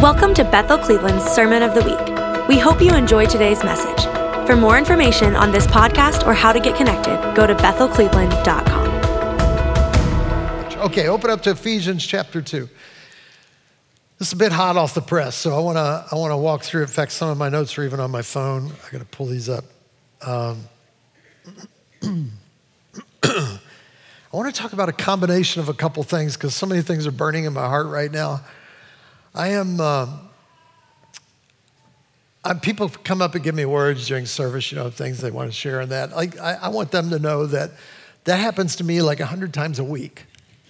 Welcome to Bethel Cleveland's Sermon of the Week. We hope you enjoy today's message. For more information on this podcast or how to get connected, go to bethelcleveland.com. Okay, open up to Ephesians chapter 2. This is a bit hot off the press, so I want to walk through. In fact, some of my notes are even on my phone. I got to pull these up. I want to talk about a combination of a couple things because so many things are burning in my heart right now. People come up and give me words during service, things they want to share and that. Like I want them to know that happens to me like 100 times a week.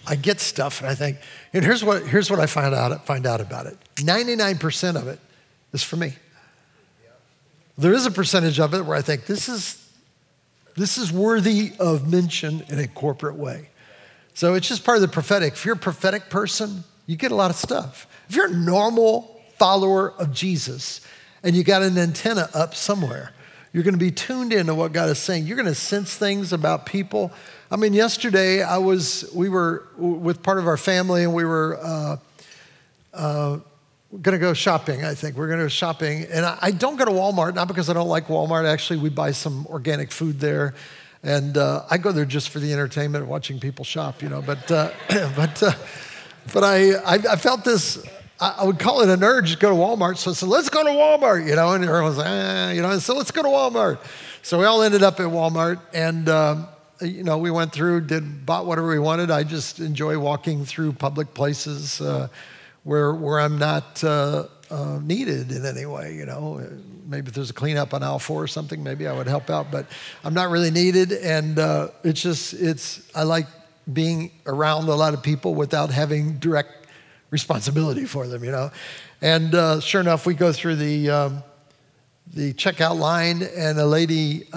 I get stuff and I think, and here's what I find out about it. 99% of it is for me. There is a percentage of it where I think this is worthy of mention in a corporate way. So it's just part of the prophetic. If you're a prophetic person, you get a lot of stuff. If you're a normal follower of Jesus and you got an antenna up somewhere, you're going to be tuned into what God is saying. You're going to sense things about people. I mean, yesterday we were with part of our family and we were going to go shopping, I think. We're going to go shopping. And I don't go to Walmart, not because I don't like Walmart. Actually, we buy some organic food there. And I go there just for the entertainment, watching people shop, But but I felt this. I would call it an urge to go to Walmart. So I said, let's go to Walmart, and everyone's like, so let's go to Walmart. So we all ended up at Walmart and, we went through, bought whatever we wanted. I just enjoy walking through public places where I'm not needed in any way, Maybe if there's a cleanup on aisle 4 or something, maybe I would help out, but I'm not really needed. And I like being around a lot of people without having direct responsibility for them, And sure enough, we go through the checkout line, and a lady,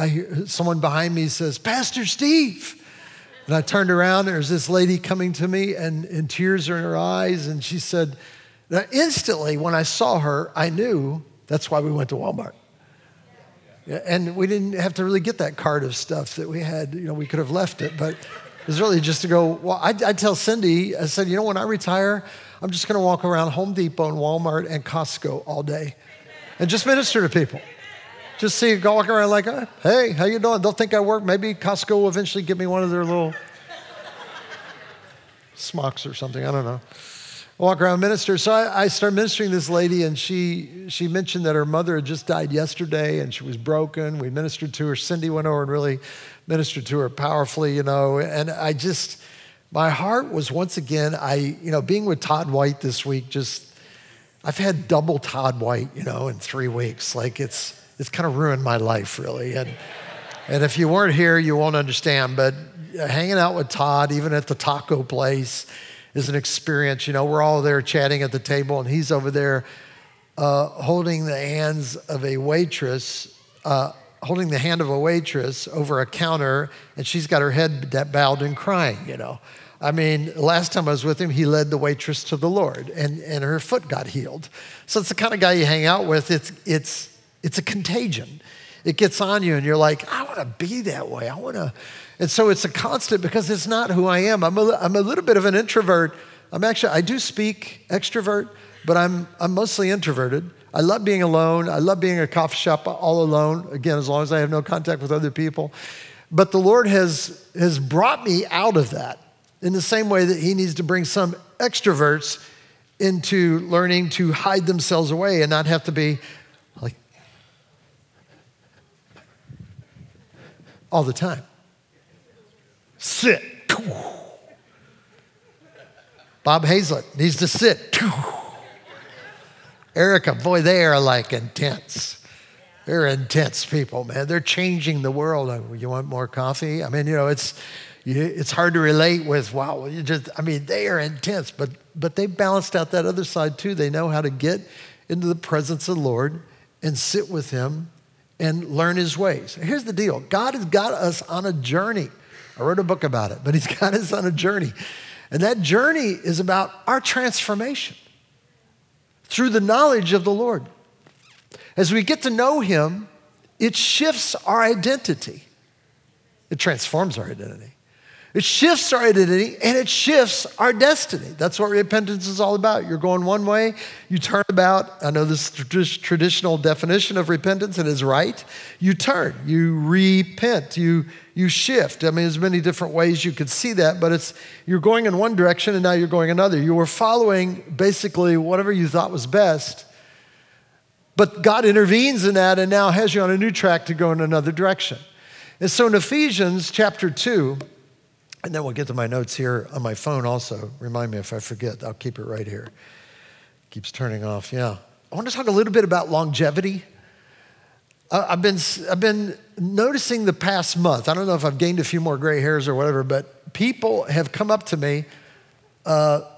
someone behind me says, "Pastor Steve," and I turned around. There's this lady coming to me, and tears are in her eyes, and she said, "Now instantly, when I saw her, I knew that's why we went to Walmart." Yeah. And we didn't have to really get that cart of stuff that we had. We could have left it, but it was really just to go. Well, I tell Cindy, I said, when I retire, I'm just going to walk around Home Depot and Walmart and Costco all day and just minister to people. Just go walk around like, "Oh, hey, how you doing?" They'll think I work. Maybe Costco will eventually give me one of their little smocks or something. I don't know. I walk around and minister. So I started ministering to this lady, and she mentioned that her mother had just died yesterday, and she was broken. We ministered to her. Cindy went over and really ministered to her powerfully, and I just... my heart was once again, being with Todd White this week, I've had double Todd White, in 3 weeks. Like it's kind of ruined my life really. And if you weren't here, you won't understand, but hanging out with Todd, even at the taco place, is an experience. We're all there chatting at the table and he's over there holding the hands of a waitress, holding the hand of a waitress over a counter, and she's got her head bowed and crying, I mean, last time I was with him, he led the waitress to the Lord, and her foot got healed. So it's the kind of guy you hang out with. It's a contagion. It gets on you, and you're like, I want to be that way. I want to. And so it's a constant because it's not who I am. I'm a little bit of an introvert. I do speak extrovert, but I'm mostly introverted. I love being alone. I love being in a coffee shop all alone, again, as long as I have no contact with other people. But the Lord has brought me out of that in the same way that he needs to bring some extroverts into learning to hide themselves away and not have to be like all the time. Sit. Bob Hazlett needs to sit. Erica, boy, they are like intense. They're intense people, man. They're changing the world. You want more coffee? I mean, it's hard to relate with. Wow, they are intense, but they balanced out that other side too. They know how to get into the presence of the Lord and sit with him and learn his ways. Here's the deal: God has got us on a journey. I wrote a book about it, but he's got us on a journey, and that journey is about our transformation through the knowledge of the Lord. As we get to know him, it shifts our identity. It transforms our identity. It shifts our identity and it shifts our destiny. That's what repentance is all about. You're going one way, you turn about. I know this traditional definition of repentance, and is right. You turn, you repent, you shift. I mean, there's many different ways you could see that, but it's you're going in one direction and now you're going another. You were following basically whatever you thought was best, but God intervenes in that and now has you on a new track to go in another direction. And so in Ephesians chapter 2, and then we'll get to my notes here on my phone also. Remind me if I forget. I'll keep it right here. Keeps turning off, yeah. I want to talk a little bit about longevity. I've been noticing the past month. I don't know if I've gained a few more gray hairs or whatever, but people have come up to me, well,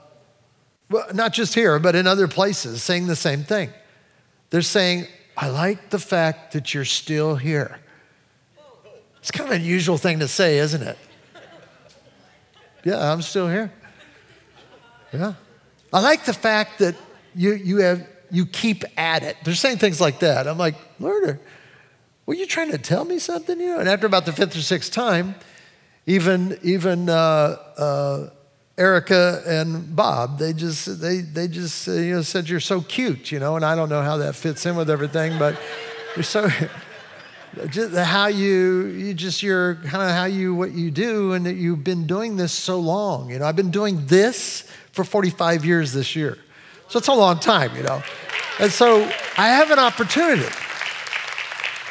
not just here, but in other places, saying the same thing. They're saying, I like the fact that you're still here. It's kind of an unusual thing to say, isn't it? Yeah, I'm still here. Yeah. I like the fact that you keep at it. They're saying things like that. I'm like, Lord, were you trying to tell me something? You know? And after about the fifth or sixth time, even Erica and Bob, they just you know, said you're so cute, you know. And I don't know how that fits in with everything, but you're so. Just how you just your kind of how you what you do, and that you've been doing this so long. You know, I've been doing this for 45 years this year, so it's a long time. You know, and so I have an opportunity.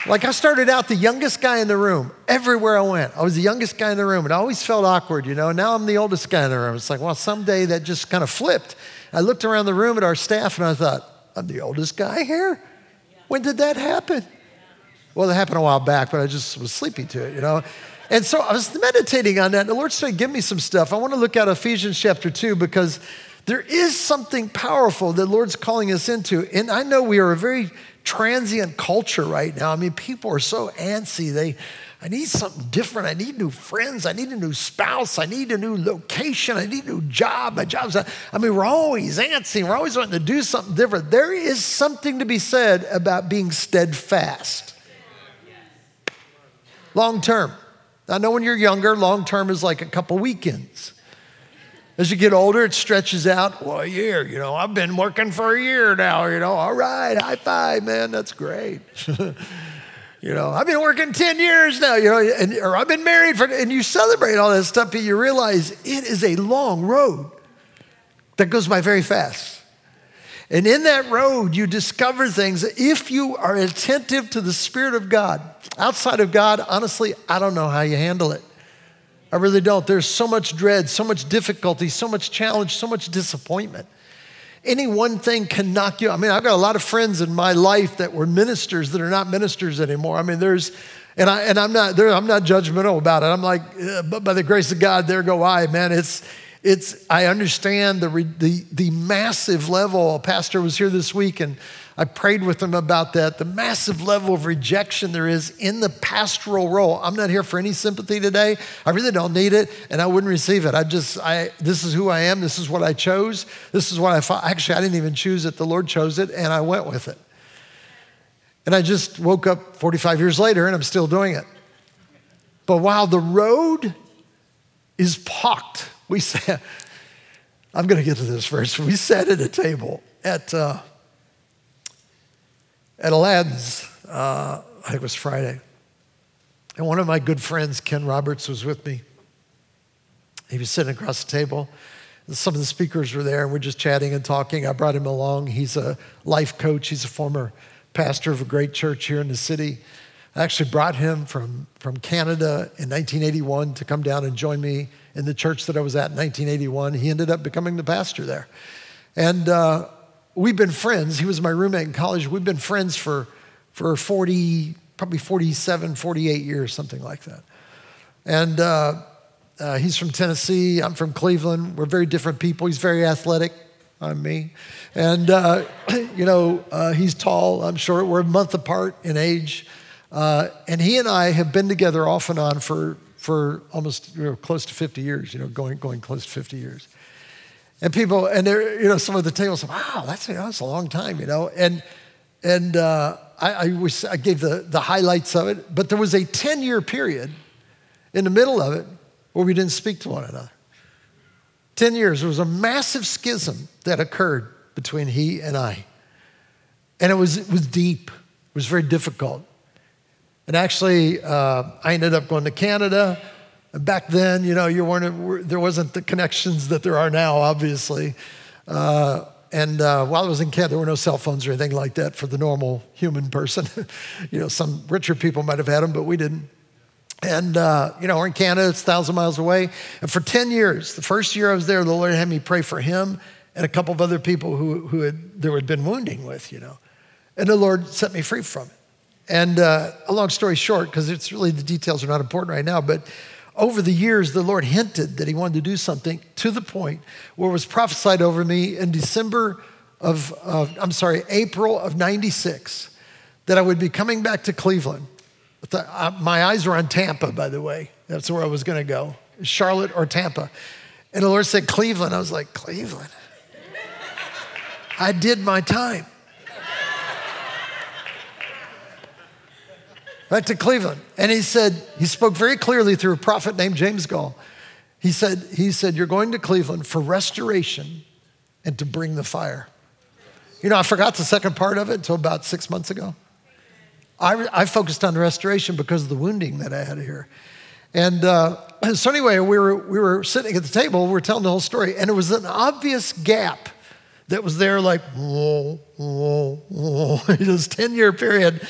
Like I started out the youngest guy in the room. Everywhere I went, I was the youngest guy in the room, and I always felt awkward. You know, and now I'm the oldest guy in the room. It's like, well, someday that just kind of flipped. I looked around the room at our staff, and I thought, I'm the oldest guy here. When did that happen? Well, it happened a while back, but I just was sleepy to it, you know. And so I was meditating on that, and the Lord said, give me some stuff. I want to look at Ephesians chapter 2 because there is something powerful that the Lord's calling us into. And I know we are a very transient culture right now. I mean, people are so antsy. I need something different. I need new friends. I need a new spouse. I need a new location. I need a new job. My job's not, I mean, we're always antsy. We're always wanting to do something different. There is something to be said about being steadfast. Long-term. I know when you're younger, long-term is like a couple weekends. As you get older, it stretches out. Well, a year, you know, I've been working for a year now, you know. All right, high five, man, that's great. You know, I've been working 10 years now, you know, or I've been married for, and you celebrate all that stuff, but you realize it is a long road that goes by very fast. And in that road, you discover things. If you are attentive to the Spirit of God, outside of God, honestly, I don't know how you handle it. I really don't. There's so much dread, so much difficulty, so much challenge, so much disappointment. Any one thing can knock you. I mean, I've got a lot of friends in my life that were ministers that are not ministers anymore. I mean, I'm not judgmental about it. I'm like, but by the grace of God, there go I, man. I understand the massive level. A pastor was here this week, and I prayed with him about that. The massive level of rejection there is in the pastoral role. I'm not here for any sympathy today. I really don't need it, and I wouldn't receive it. This is who I am. This is what I chose. This is what I fought. Actually, I didn't even choose it. The Lord chose it, and I went with it. And I just woke up 45 years later, and I'm still doing it. But wow, the road is pocked. We sat, I'm going to get to this first. We sat at a table at Aladdin's, I think it was Friday. And one of my good friends, Ken Roberts, was with me. He was sitting across the table. And some of the speakers were there, and we're just chatting and talking. I brought him along. He's a life coach. He's a former pastor of a great church here in the city. I actually brought him from Canada in 1981 to come down and join me in the church that I was at in 1981. He ended up becoming the pastor there. And we've been friends. He was my roommate in college. We've been friends for 40, probably 47, 48 years, something like that. And he's from Tennessee. I'm from Cleveland. We're very different people. He's very athletic. I'm me. And, you know, he's tall, I'm short. We're a month apart in age. And he and I have been together off and on for almost, you know, close to 50 years, you know, going close to 50 years. And people, and they're, you know, some of the tables say, wow, that's a long time, you know. And I gave the highlights of it, but there was a 10-year period in the middle of it where we didn't speak to one another. 10 years, there was a massive schism that occurred between he and I. And it was deep. It was very difficult. And actually, I ended up going to Canada. And back then, there wasn't the connections that there are now, obviously. And while I was in Canada, there were no cell phones or anything like that for the normal human person. Some richer people might have had them, but we didn't. And, we're in Canada, it's 1,000 miles away. And for 10 years, the first year I was there, the Lord had me pray for him and a couple of other people who had been wounding with, And the Lord set me free from it. And a long story short, because it's really the details are not important right now, but over the years, the Lord hinted that he wanted to do something to the point where it was prophesied over me in April of 96, that I would be coming back to Cleveland. My eyes were on Tampa, by the way. That's where I was going to go, Charlotte or Tampa. And the Lord said, Cleveland. I was like, Cleveland? I did my time. Back to Cleveland. And he said, he spoke very clearly through a prophet named James Gall. He said, you're going to Cleveland for restoration and to bring the fire. I forgot the second part of it until about 6 months ago. I focused on restoration because of the wounding that I had here. And so anyway, we were sitting at the table, we were telling the whole story, and it was an obvious gap that was there, like, whoa, whoa, whoa, this 10-year period.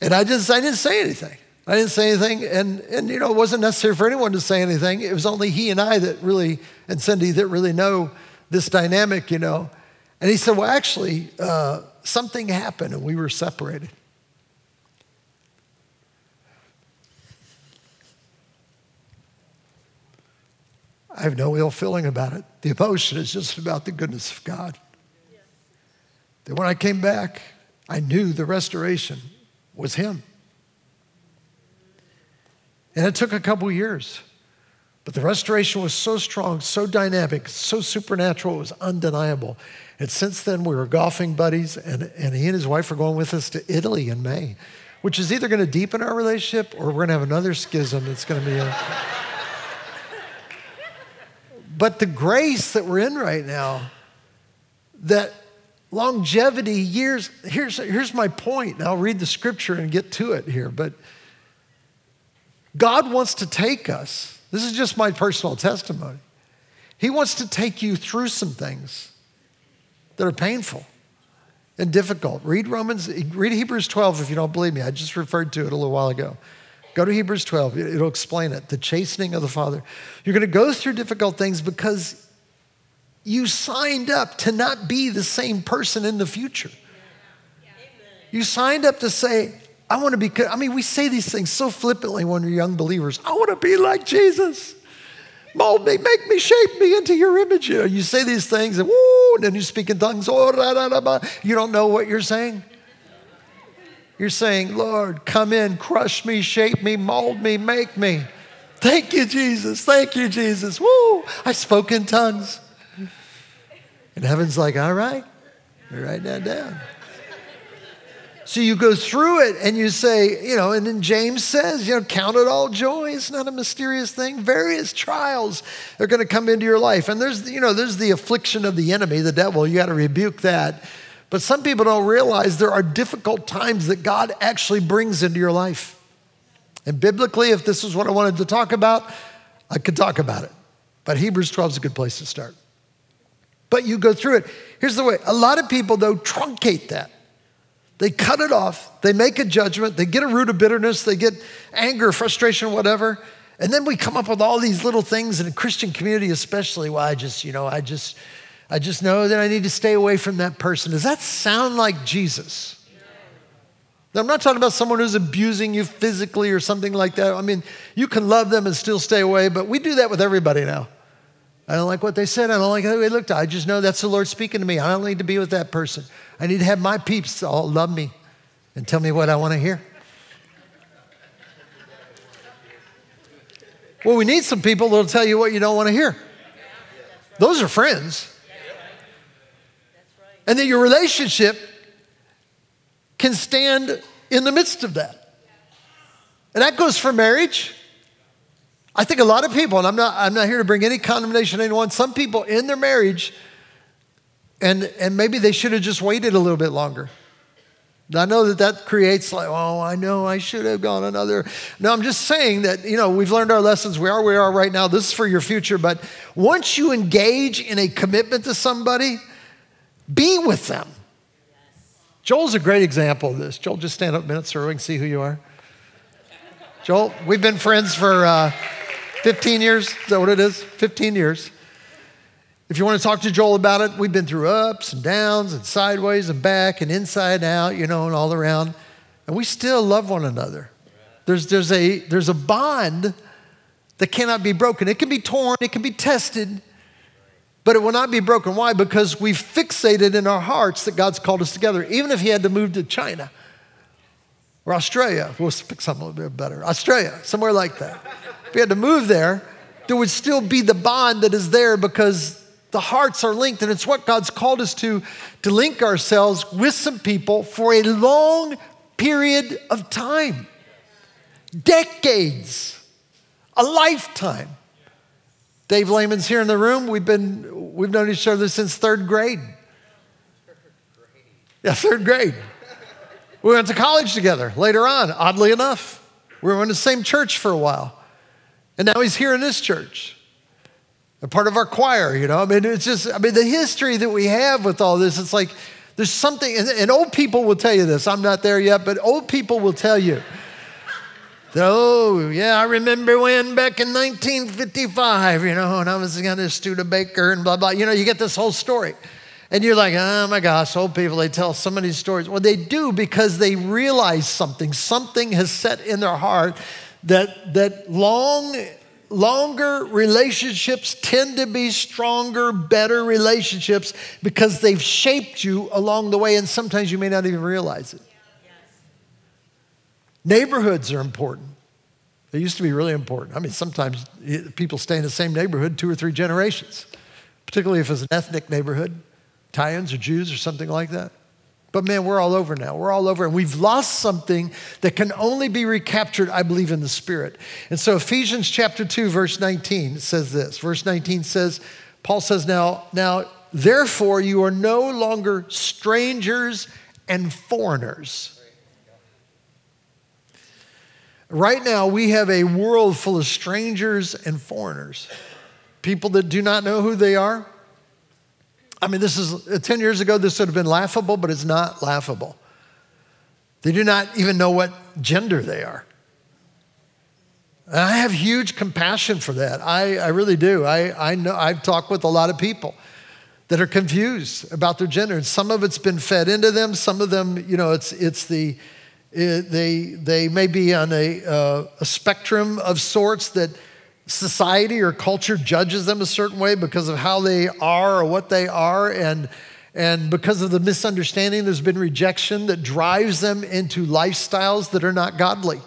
And I didn't say anything. And it wasn't necessary for anyone to say anything. It was only he and I that really, and Cindy, that really know this dynamic, And he said, well, actually, something happened and we were separated. I have no ill feeling about it. The emotion is just about the goodness of God. Yes. That when I came back, I knew the restoration was him. And it took a couple years, but the restoration was so strong, so dynamic, so supernatural, it was undeniable. And since then, we were golfing buddies, and he and his wife are going with us to Italy in May, which is either going to deepen our relationship or we're going to have another schism that's going to be But the grace that we're in right now, that longevity, years, here's my point. I'll read the scripture and get to it here. But God wants to take us. This is just my personal testimony. He wants to take you through some things that are painful and difficult. Read Hebrews 12 if you don't believe me. I just referred to it a little while ago. Go to Hebrews 12. It'll explain it, the chastening of the Father. You're going to go through difficult things because you signed up to not be the same person in the future. Yeah. You signed up to say, I want to be good. I mean, we say these things so flippantly when we're young believers. I want to be like Jesus. Mold me, make me, shape me into your image. You say these things, and, woo, and then you speak in tongues. Oh, da, da, da, da. You don't know what you're saying. You're saying, Lord, come in, crush me, shape me, mold me, make me. Thank you, Jesus. Thank you, Jesus. Woo! I spoke in tongues. And heaven's like, all right, you write that down. So you go through it and you say, and then James says, count it all joy. It's not a mysterious thing. Various trials are going to come into your life. And there's the affliction of the enemy, the devil. You got to rebuke that. But some people don't realize there are difficult times that God actually brings into your life. And biblically, if this is what I wanted to talk about, I could talk about it. But Hebrews 12 is a good place to start. But you go through it. Here's the way. A lot of people, though, truncate that. They cut it off. They make a judgment. They get a root of bitterness. They get anger, frustration, whatever. And then we come up with all these little things in the Christian community, especially. Well, I just know that I need to stay away from that person. Does that sound like Jesus? Now, I'm not talking about someone who's abusing you physically or something like that. I mean, you can love them and still stay away, but we do that with everybody now. I don't like what they said. I don't like how they looked. I just know that's the Lord speaking to me. I don't need to be with that person. I need to have my peeps all love me and tell me what I want to hear. Well, we need some people that'll tell you what you don't want to hear. Those are friends. And that your relationship can stand in the midst of that. And that goes for marriage. I think a lot of people, and I'm not here to bring any condemnation to anyone, some people in their marriage, and maybe they should have just waited a little bit longer. I know that creates like, oh, I know I should have gone another. No, I'm just saying that, we've learned our lessons. We are where we are right now. This is for your future. But once you engage in a commitment to somebody, be with them. Yes. Joel's a great example of this. Joel, just stand up a minute so we can see who you are. Joel, we've been friends for 15 years. Is that what it is? 15 years. If you want to talk to Joel about it, we've been through ups and downs and sideways and back and inside and out, and all around. And we still love one another. There's a bond that cannot be broken. It can be torn, it can be tested, but it will not be broken. Why? Because we've fixated in our hearts that God's called us together. Even if he had to move to China or Australia, we'll pick something a little bit better. Australia, somewhere like that. If he had to move there would still be the bond that is there because the hearts are linked, and it's what God's called us to link ourselves with some people for a long period of time. Decades. A lifetime. Dave Lehman's here in the room. We've known each other since third grade. Yeah, third grade. We went to college together later on, oddly enough. We were in the same church for a while. And now he's here in this church. A part of our choir, it's just, the history that we have with all this, it's like there's something, and old people will tell you this. I'm not there yet, but old people will tell you that, I remember when back in 1955, and I was on this Studebaker and blah, blah. You get this whole story. And you're like, oh my gosh, old people, they tell so many stories. Well, they do because they realize something. Something has set in their heart that longer relationships tend to be stronger, better relationships because they've shaped you along the way, and sometimes you may not even realize it. Yeah. Yes. Neighborhoods are important. They used to be really important. Sometimes people stay in the same neighborhood 2 or 3 generations, particularly if it's an ethnic neighborhood, Italians or Jews or something like that. But man, we're all over now. We're all over. And we've lost something that can only be recaptured, I believe, in the Spirit. And so Ephesians chapter 2, verse 19 says this. Verse 19 says, Paul says, now, therefore, you are no longer strangers and foreigners. Right now, we have a world full of strangers and foreigners. People that do not know who they are. This is 10 years ago, this would have been laughable, but it's not laughable. They do not even know what gender they are. And I have huge compassion for that. I really do. I know, I've talked with a lot of people that are confused about their gender. And some of it's been fed into them. Some of them, they may be on a spectrum of sorts that society or culture judges them a certain way because of how they are or what they are, and because of the misunderstanding, there's been rejection that drives them into lifestyles that are not godly.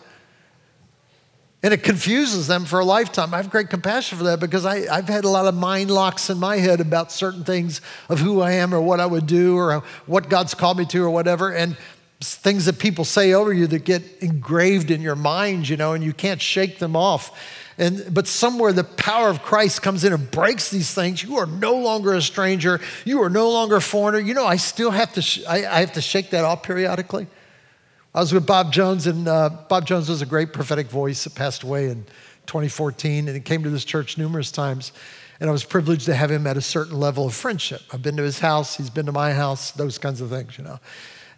And it confuses them for a lifetime. I have great compassion for that because I've had a lot of mind locks in my head about certain things of who I am or what I would do or what God's called me to or whatever, and things that people say over you that get engraved in your mind, and you can't shake them off. But somewhere the power of Christ comes in and breaks these things. You are no longer a stranger. You are no longer a foreigner. I still have to. I have to shake that off periodically. I was with Bob Jones, and Bob Jones was a great prophetic voice that passed away in 2014, and he came to this church numerous times. And I was privileged to have him at a certain level of friendship. I've been to his house. He's been to my house. Those kinds of things,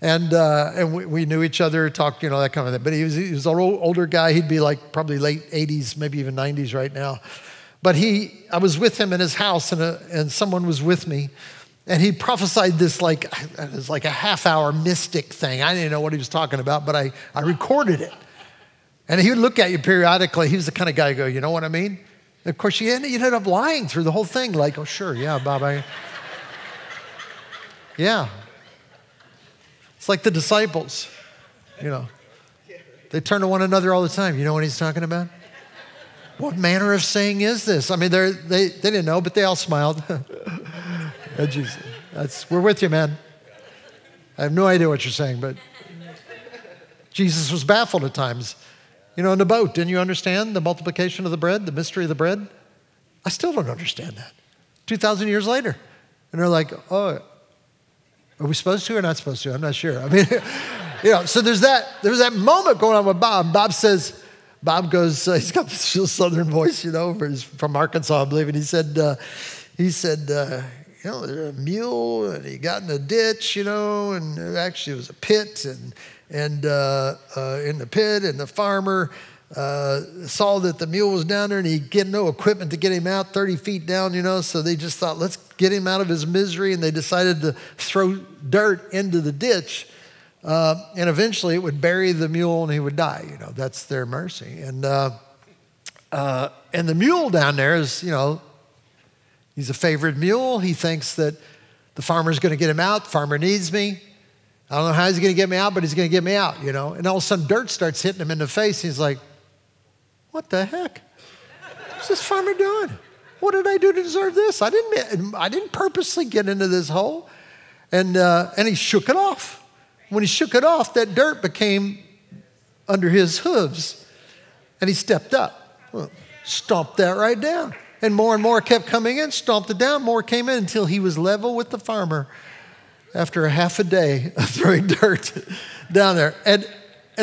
And we knew each other, talked, that kind of thing. But he was an older guy. He'd be like probably late 80s, maybe even 90s right now. But I was with him in his house, and someone was with me. And he prophesied this it was like a half-hour mystic thing. I didn't know what he was talking about, but I recorded it. And he would look at you periodically. He was the kind of guy who go, you know what I mean? And of course, you ended up lying through the whole thing. Like, oh, sure, yeah, Bob, yeah. It's like the disciples, They turn to one another all the time. You know what he's talking about? What manner of saying is this? They didn't know, but they all smiled. We're with you, man. I have no idea what you're saying, but Jesus was baffled at times. You know, in the boat, didn't you understand the multiplication of the bread, the mystery of the bread? I still don't understand that. 2,000 years later. And they're like, oh, are we supposed to or not supposed to? I'm not sure. I mean, you know, so there's that moment going on with Bob. Bob goes, he's got this real southern voice, you know, he's from Arkansas, I believe. And he said, you know, there was a mule and he got in a ditch, you know, and actually it was a pit and in the pit, and the farmer saw that the mule was down there and he had no equipment to get him out 30 feet down, you know, so they just thought, let's get him out of his misery, and they decided to throw dirt into the ditch, and eventually it would bury the mule and he would die, you know, that's their mercy. And the mule down there is, you know, he's a favored mule. He thinks that the farmer's going to get him out. The farmer needs me. I don't know how he's going to get me out, but he's going to get me out, you know. And all of a sudden, dirt starts hitting him in the face. He's like, what the heck? What's this farmer doing? What did I do to deserve this? I didn't purposely get into this hole. And he shook it off. When he shook it off, that dirt became under his hooves. And he stepped up. Well, stomped that right down. And more kept coming in, stomped it down, more came in until he was level with the farmer after a half a day of throwing dirt down there. And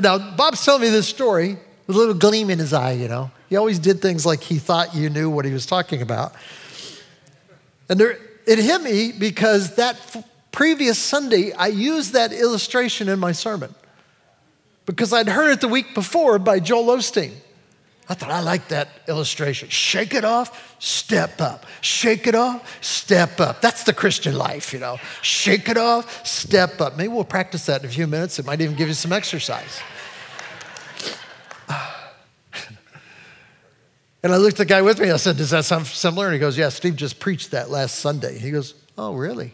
now Bob's telling me this story with a little gleam in his eye, you know. He always did things like he thought you knew what he was talking about. And there, it hit me because that previous Sunday, I used that illustration in my sermon because I'd heard it the week before by Joel Osteen. I thought, I like that illustration. Shake it off, step up. Shake it off, step up. That's the Christian life, you know. Shake it off, step up. Maybe we'll practice that in a few minutes. It might even give you some exercise. And I looked at the guy with me. I said, does that sound similar? And he goes, yeah, Steve just preached that last Sunday. He goes, oh, really?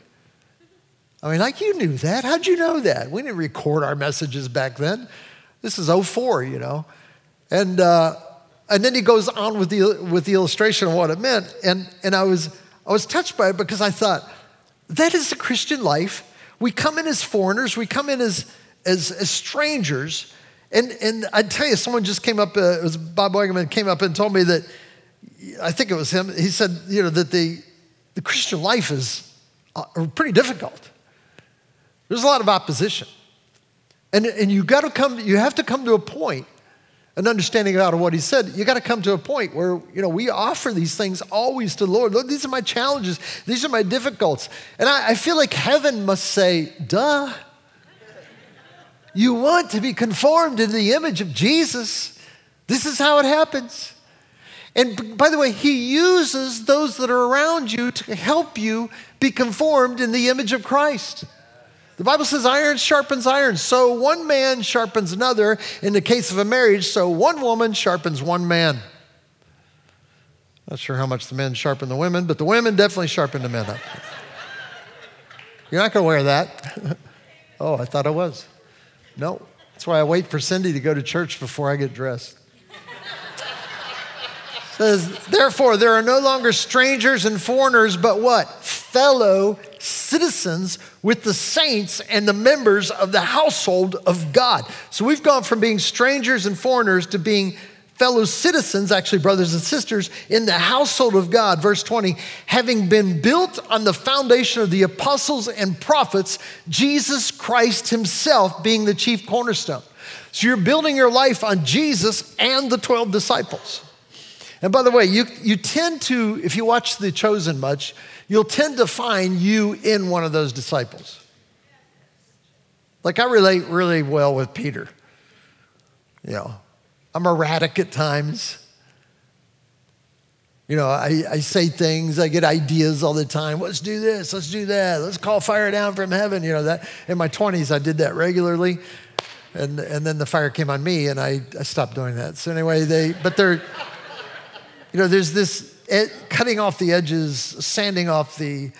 I mean, like, you knew that. How'd you know that? We didn't record our messages back then. This is 2004, you know. And then he goes on with the illustration of what it meant. And I was touched by it because I thought, that is the Christian life. We come in as foreigners. We come in as strangers. And I tell you, someone just came up, it was Bob Wegman came up and told me that, I think it was him, he said, you know, that the Christian life is pretty difficult. There's a lot of opposition. And you have to come to a point, an understanding out of what he said, you got to come to a point where, you know, we offer these things always to the Lord. Look, these are my challenges. These are my difficulties. And I feel like heaven must say, duh. You want to be conformed to the image of Jesus. This is how it happens. And by the way, he uses those that are around you to help you be conformed in the image of Christ. The Bible says iron sharpens iron, so one man sharpens another. In the case of a marriage, so one woman sharpens one man. Not sure how much the men sharpen the women, but the women definitely sharpen the men up. You're not going to wear that. Oh, I thought I was. No, that's why I wait for Cindy to go to church before I get dressed. It says, therefore, there are no longer strangers and foreigners, but what? Fellow citizens with the saints and the members of the household of God. So we've gone from being strangers and foreigners to being fellow citizens, actually brothers and sisters, in the household of God. Verse 20, having been built on the foundation of the apostles and prophets, Jesus Christ himself being the chief cornerstone. So you're building your life on Jesus and the 12 disciples. And by the way, you tend to, if you watch The Chosen much, you'll tend to find you in one of those disciples. Like I relate really well with Peter. You know, I'm erratic at times. You know, I say things, I get ideas all the time. Let's do this, let's do that, let's call fire down from heaven. You know, that in my 20s, I did that regularly. And then the fire came on me and I stopped doing that. So anyway, they're... You know, there's this cutting off the edges, sanding off the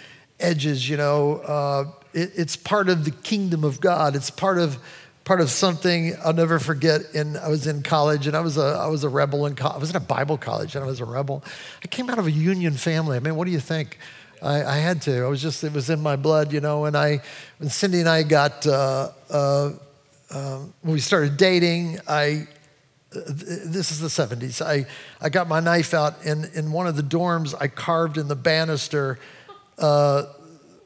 edges, you know. It's part of the kingdom of God. It's part of something I'll never forget. And I was in college, and I was a rebel. I was in a Bible college, and I was a rebel. I came out of a union family. I mean, what do you think? I had to. It was in my blood, you know. When Cindy and I we started dating, This is the 70s. I got my knife out, and in one of the dorms, I carved in the banister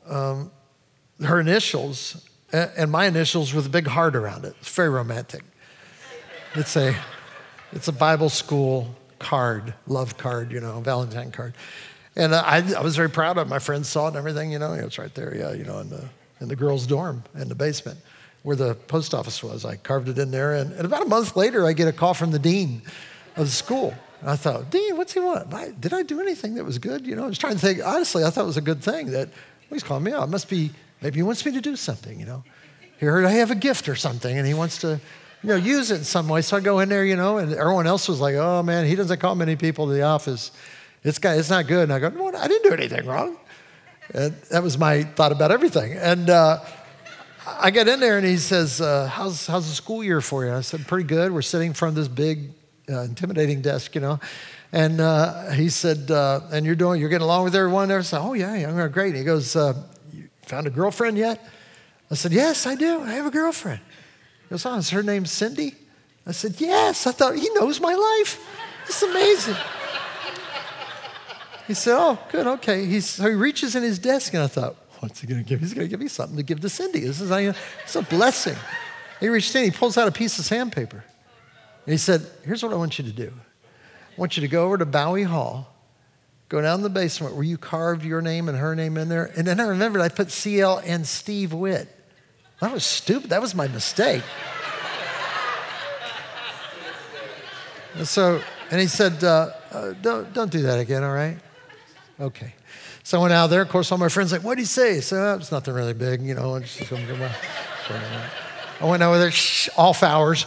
her initials, and my initials with a big heart around it. It's very romantic. It's a Bible school card, love card, Valentine card. And I was very proud of it. My friends saw it and everything, it's right there, in the girls' dorm in the basement where the post office was. I carved it in there, and about a month later, I get a call from the dean of the school. And I thought, Dean, what's he want? Did I do anything that was good? I was trying to think, honestly, I thought it was a good thing that he's calling me out. Maybe he wants me to do something, He heard I have a gift or something, and he wants to, use it in some way. So I go in there, and everyone else was like, oh, man, he doesn't call many people to the office. It's not good. And I go, no, I didn't do anything wrong. And that was my thought about everything. And I got in there, and he says, how's the school year for you? And I said, pretty good. We're sitting in front of this big, intimidating desk, And he said, and you're getting along with everyone? I said, oh, yeah, I'm great. And he goes, you found a girlfriend yet? I said, yes, I do. I have a girlfriend. He goes, oh, is her name Cindy? I said, yes. I thought, he knows my life. It's amazing. He said, oh, good, okay. So he reaches in his desk, and I thought, what's he going to give? He's going to give me something to give to Cindy. It's a blessing. He reaches in, he pulls out a piece of sandpaper. And he said, here's what I want you to do. I want you to go over to Bowie Hall, go down in the basement where you carved your name and her name in there. And then I remembered I put CL and Steve Witt. That was stupid. That was my mistake. And he said, don't do that again, all right? Okay. So I went out there. Of course, all my friends were like, what did he say? So it's nothing really big, It's just going to come out. I went over there, off hours.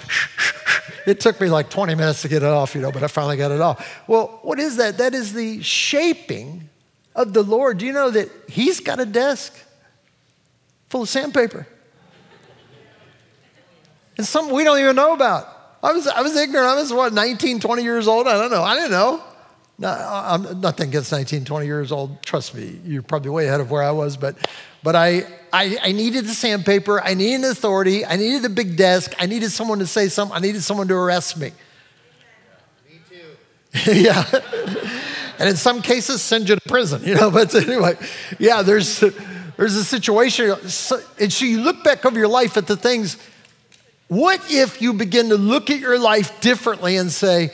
It took me like 20 minutes to get it off, but I finally got it off. Well, what is that? That is the shaping of the Lord. Do you know that he's got a desk full of sandpaper? And some we don't even know about. I was ignorant. I was, 19, 20 years old? I don't know. I didn't know. No, I'm nothing against 19, 20 years old. Trust me, you're probably way ahead of where I was. But I needed the sandpaper. I needed authority. I needed a big desk. I needed someone to say something. I needed someone to arrest me. Me too. Yeah. And in some cases, send you to prison, But anyway, yeah, there's a situation. So you look back over your life at the things. What if you begin to look at your life differently and say,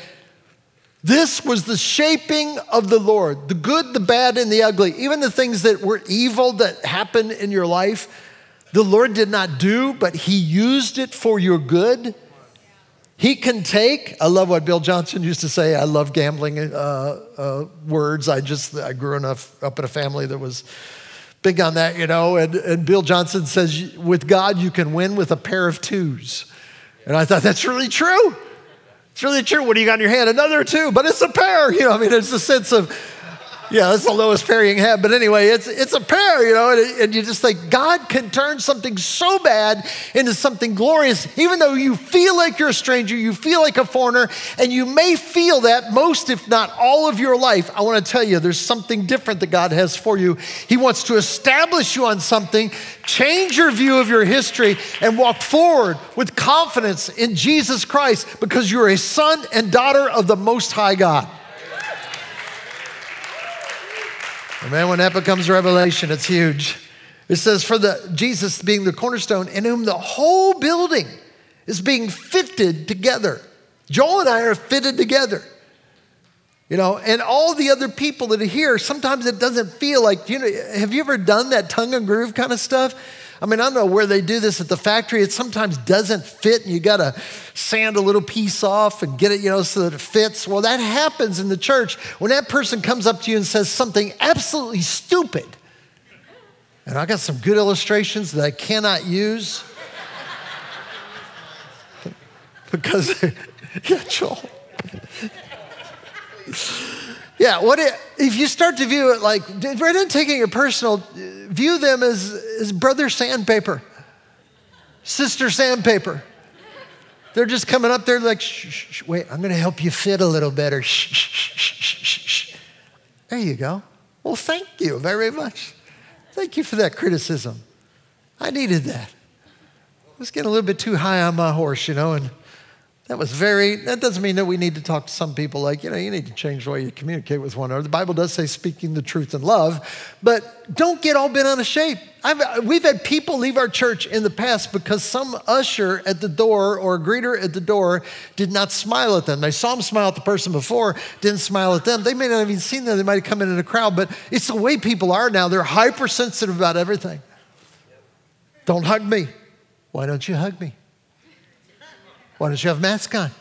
this was the shaping of the Lord, the good, the bad, and the ugly. Even the things that were evil that happened in your life, the Lord did not do, but he used it for your good. He can take, I love what Bill Johnson used to say, I love gambling words. I grew up in a family that was big on that, and Bill Johnson says, with God, you can win with a pair of twos. And I thought, that's really true. It's really true. What do you got in your hand? Another two, but it's a pair. There's a sense of, that's the lowest pair you can have. But anyway, it's a pair, and you just think God can turn something so bad into something glorious, even though you feel like you're a stranger, you feel like a foreigner, and you may feel that most, if not all of your life. I want to tell you, there's something different that God has for you. He wants to establish you on something, change your view of your history, and walk forward with confidence in Jesus Christ because you're a son and daughter of the Most High God. Amen. When that becomes revelation, it's huge. It says, for the Jesus being the cornerstone in whom the whole building is being fitted together. Joel and I are fitted together. And all the other people that are here, sometimes it doesn't feel like, have you ever done that tongue and groove kind of stuff? I don't know where they do this at the factory. It sometimes doesn't fit, and you got to sand a little piece off and get it, so that it fits. Well, that happens in the church when that person comes up to you and says something absolutely stupid. And I got some good illustrations that I cannot use because, Joel. Yeah, what if you start to view it like, rather than taking it personal, view them as brother sandpaper, sister sandpaper. They're just coming up there like, shh, wait, I'm going to help you fit a little better. Shh. There you go. Well, thank you very much. Thank you for that criticism. I needed that. I was getting a little bit too high on my horse, and That doesn't mean that we need to talk to some people like, you need to change the way you communicate with one another. The Bible does say speaking the truth in love, but don't get all bent out of shape. We've had people leave our church in the past because some usher at the door or a greeter at the door did not smile at them. They saw them smile at the person before, didn't smile at them. They may not have even seen them. They might have come in a crowd, but it's the way people are now. They're hypersensitive about everything. Don't hug me. Why don't you hug me? Why don't you have a mask on?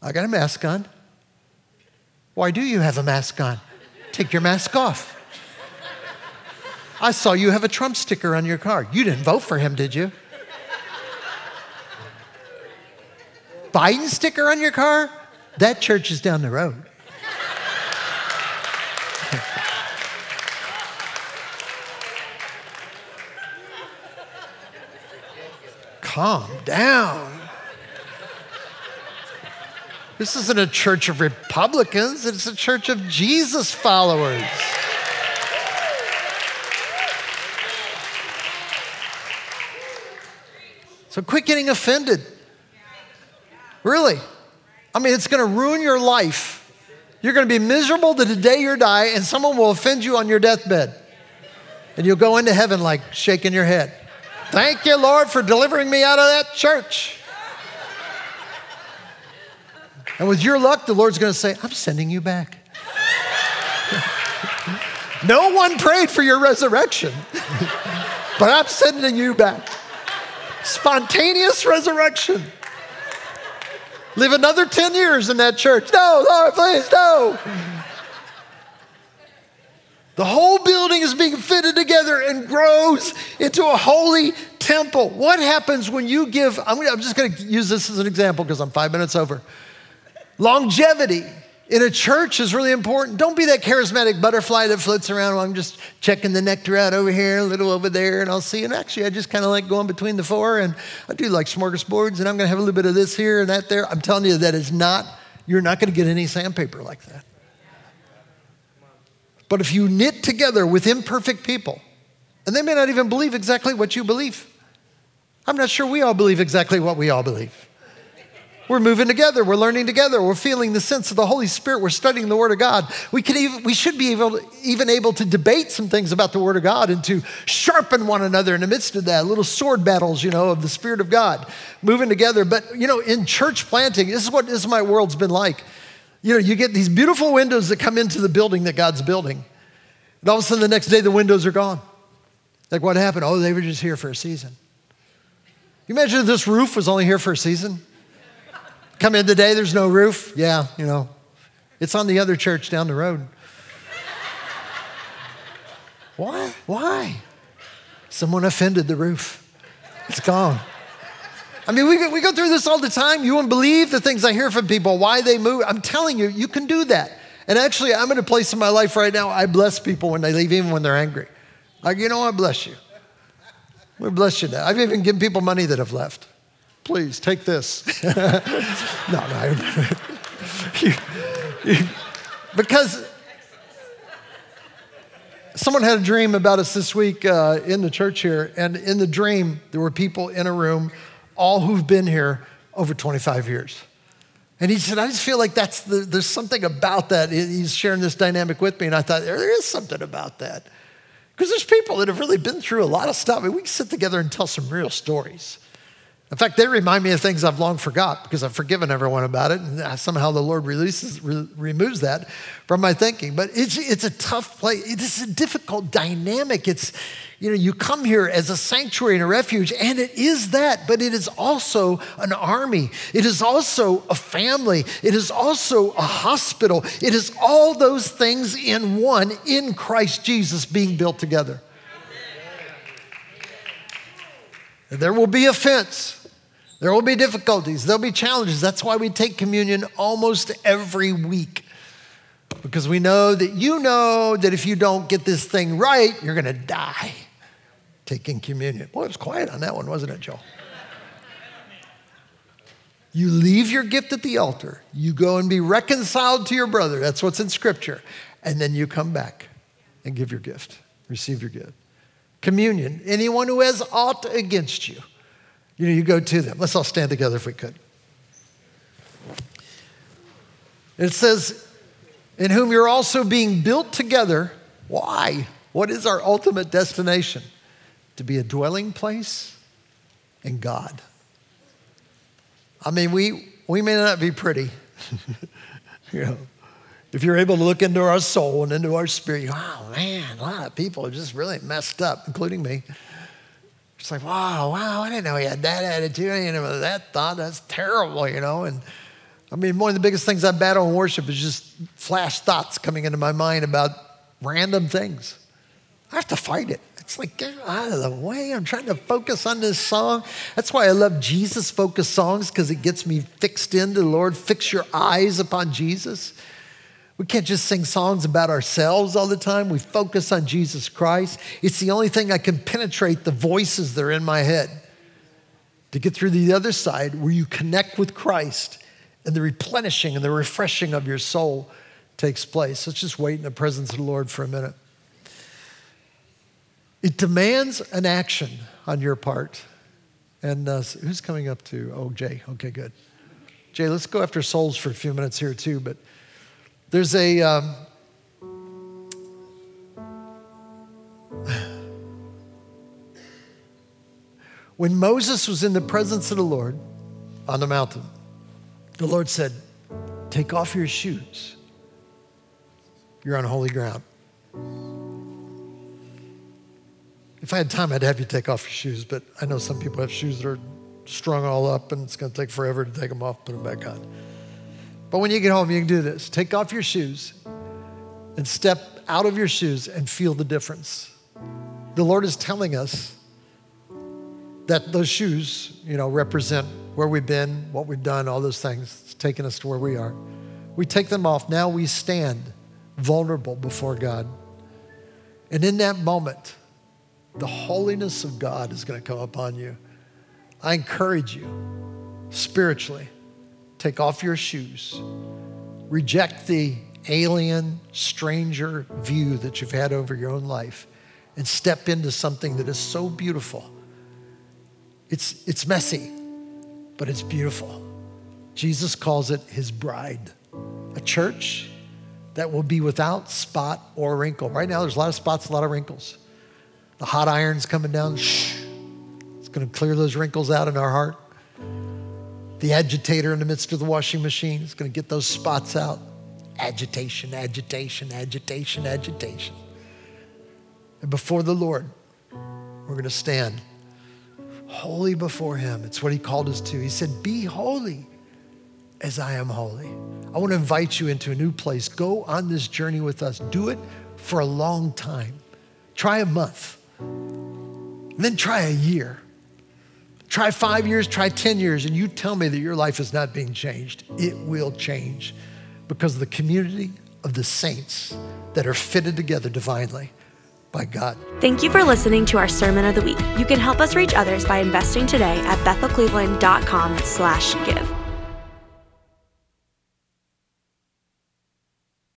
I got a mask on. Why do you have a mask on? Take your mask off. I saw you have a Trump sticker on your car. You didn't vote for him, did you? Biden sticker on your car? That church is down the road. Calm down. This isn't a church of Republicans, it's a church of Jesus followers. So quit getting offended. Really. It's going to ruin your life. You're going to be miserable to the day you die, and someone will offend you on your deathbed. And you'll go into heaven like shaking your head. Thank you, Lord, for delivering me out of that church. And with your luck, the Lord's going to say, I'm sending you back. No one prayed for your resurrection, but I'm sending you back. Spontaneous resurrection. Live another 10 years in that church. No, Lord, please, no. The whole building is being fitted together and grows into a holy temple. What happens when you give? I'm just going to use this as an example because I'm 5 minutes over. Longevity in a church is really important. Don't be that charismatic butterfly that floats around. Well, I'm just checking the nectar out over here, a little over there, and I'll see. And actually, I just kind of like going between the four, and I do like smorgasbords, and I'm going to have a little bit of this here and that there. I'm telling you, you're not going to get any sandpaper like that. But if you knit together with imperfect people, and they may not even believe exactly what you believe. I'm not sure we all believe exactly what we all believe. We're moving together. We're learning together. We're feeling the sense of the Holy Spirit. We're studying the Word of God. We should be able to debate some things about the Word of God and to sharpen one another in the midst of that, little sword battles, of the Spirit of God, moving together. But, in church planting, this is my world's been like. You get these beautiful windows that come into the building that God's building. And all of a sudden the next day the windows are gone. Like, what happened? Oh, they were just here for a season. You imagine if this roof was only here for a season? Come in today, there's no roof. Yeah, It's on the other church down the road. Why? Why? Someone offended the roof. It's gone. We go through this all the time. You wouldn't believe the things I hear from people, why they move. I'm telling you, you can do that. And actually, I'm in a place in my life right now, I bless people when they leave, even when they're angry. Like, I bless you. We bless you now. I've even given people money that have left. Please, take this. No. Because someone had a dream about us this week in the church here, and in the dream, there were people in a room, all who've been here over 25 years. And he said, I just feel like there's something about that. He's sharing this dynamic with me, and I thought, there is something about that. Because there's people that have really been through a lot of stuff, and we can sit together and tell some real stories. In fact, they remind me of things I've long forgot because I've forgiven everyone about it, and somehow the Lord removes that from my thinking. But it's a tough place. It's a difficult dynamic. It's, you come here as a sanctuary and a refuge, and it is that, but it is also an army. It is also a family. It is also a hospital. It is all those things in one in Christ Jesus being built together. And there will be offense. There will be difficulties. There'll be challenges. That's why we take communion almost every week, because we know that if you don't get this thing right, you're going to die taking communion. Boy, it was quiet on that one, wasn't it, Joel? You leave your gift at the altar. You go and be reconciled to your brother. That's what's in Scripture. And then you come back and give your gift, receive your gift. Communion, anyone who has aught against you, you go to them. Let's all stand together if we could. It says, in whom you're also being built together. Why? What is our ultimate destination? To be a dwelling place in God. I mean, we may not be pretty. You know, if you're able to look into our soul and into our spirit, wow, man, a lot of people are just really messed up, including me. It's like, wow, I didn't know he had that attitude. I didn't know that thought. That's terrible, you know. And I mean, one of the biggest things I battle in worship is just flash thoughts coming into my mind about random things. I have to fight it. It's like, get out of the way. I'm trying to focus on this song. That's why I love Jesus-focused songs, because it gets me fixed into the Lord. Fix your eyes upon Jesus. We can't just sing songs about ourselves all the time. We focus on Jesus Christ. It's the only thing I can penetrate the voices that are in my head to get through the other side where you connect with Christ and the replenishing and the refreshing of your soul takes place. Let's just wait in the presence of the Lord for a minute. It demands an action on your part. And who's coming up to? Oh, Jay. Okay, good. Jay, let's go after souls for a few minutes here too. But there's a when Moses was in the presence of the Lord on the mountain, the Lord said, "Take off your shoes. You're on holy ground." If I had time, I'd have you take off your shoes, but I know some people have shoes that are strung all up and it's going to take forever to take them off, put them back on. But when you get home, you can do this. Take off your shoes and step out of your shoes and feel the difference. The Lord is telling us that those shoes, you know, represent where we've been, what we've done, all those things. It's taken us to where we are. We take them off. Now we stand vulnerable before God. And in that moment, the holiness of God is going to come upon you. I encourage you, spiritually, take off your shoes. Reject the alien, stranger view that you've had over your own life and step into something that is so beautiful. It's messy, but it's beautiful. Jesus calls it his bride, a church that will be without spot or wrinkle. Right now, there's a lot of spots, a lot of wrinkles. The hot iron's coming down. It's going to clear those wrinkles out in our heart. The agitator in the midst of the washing machine is going to get those spots out. Agitation, agitation, agitation, agitation. And before the Lord, we're going to stand holy before him. It's what he called us to. He said, "Be holy as I am holy." I want to invite you into a new place. Go on this journey with us. Do it for a long time. Try a month. And then try a year. Try 5 years, try 10 years, and you tell me that your life is not being changed. It will change because of the community of the saints that are fitted together divinely by God. Thank you for listening to our Sermon of the Week. You can help us reach others by investing today at bethelcleveland.com/give.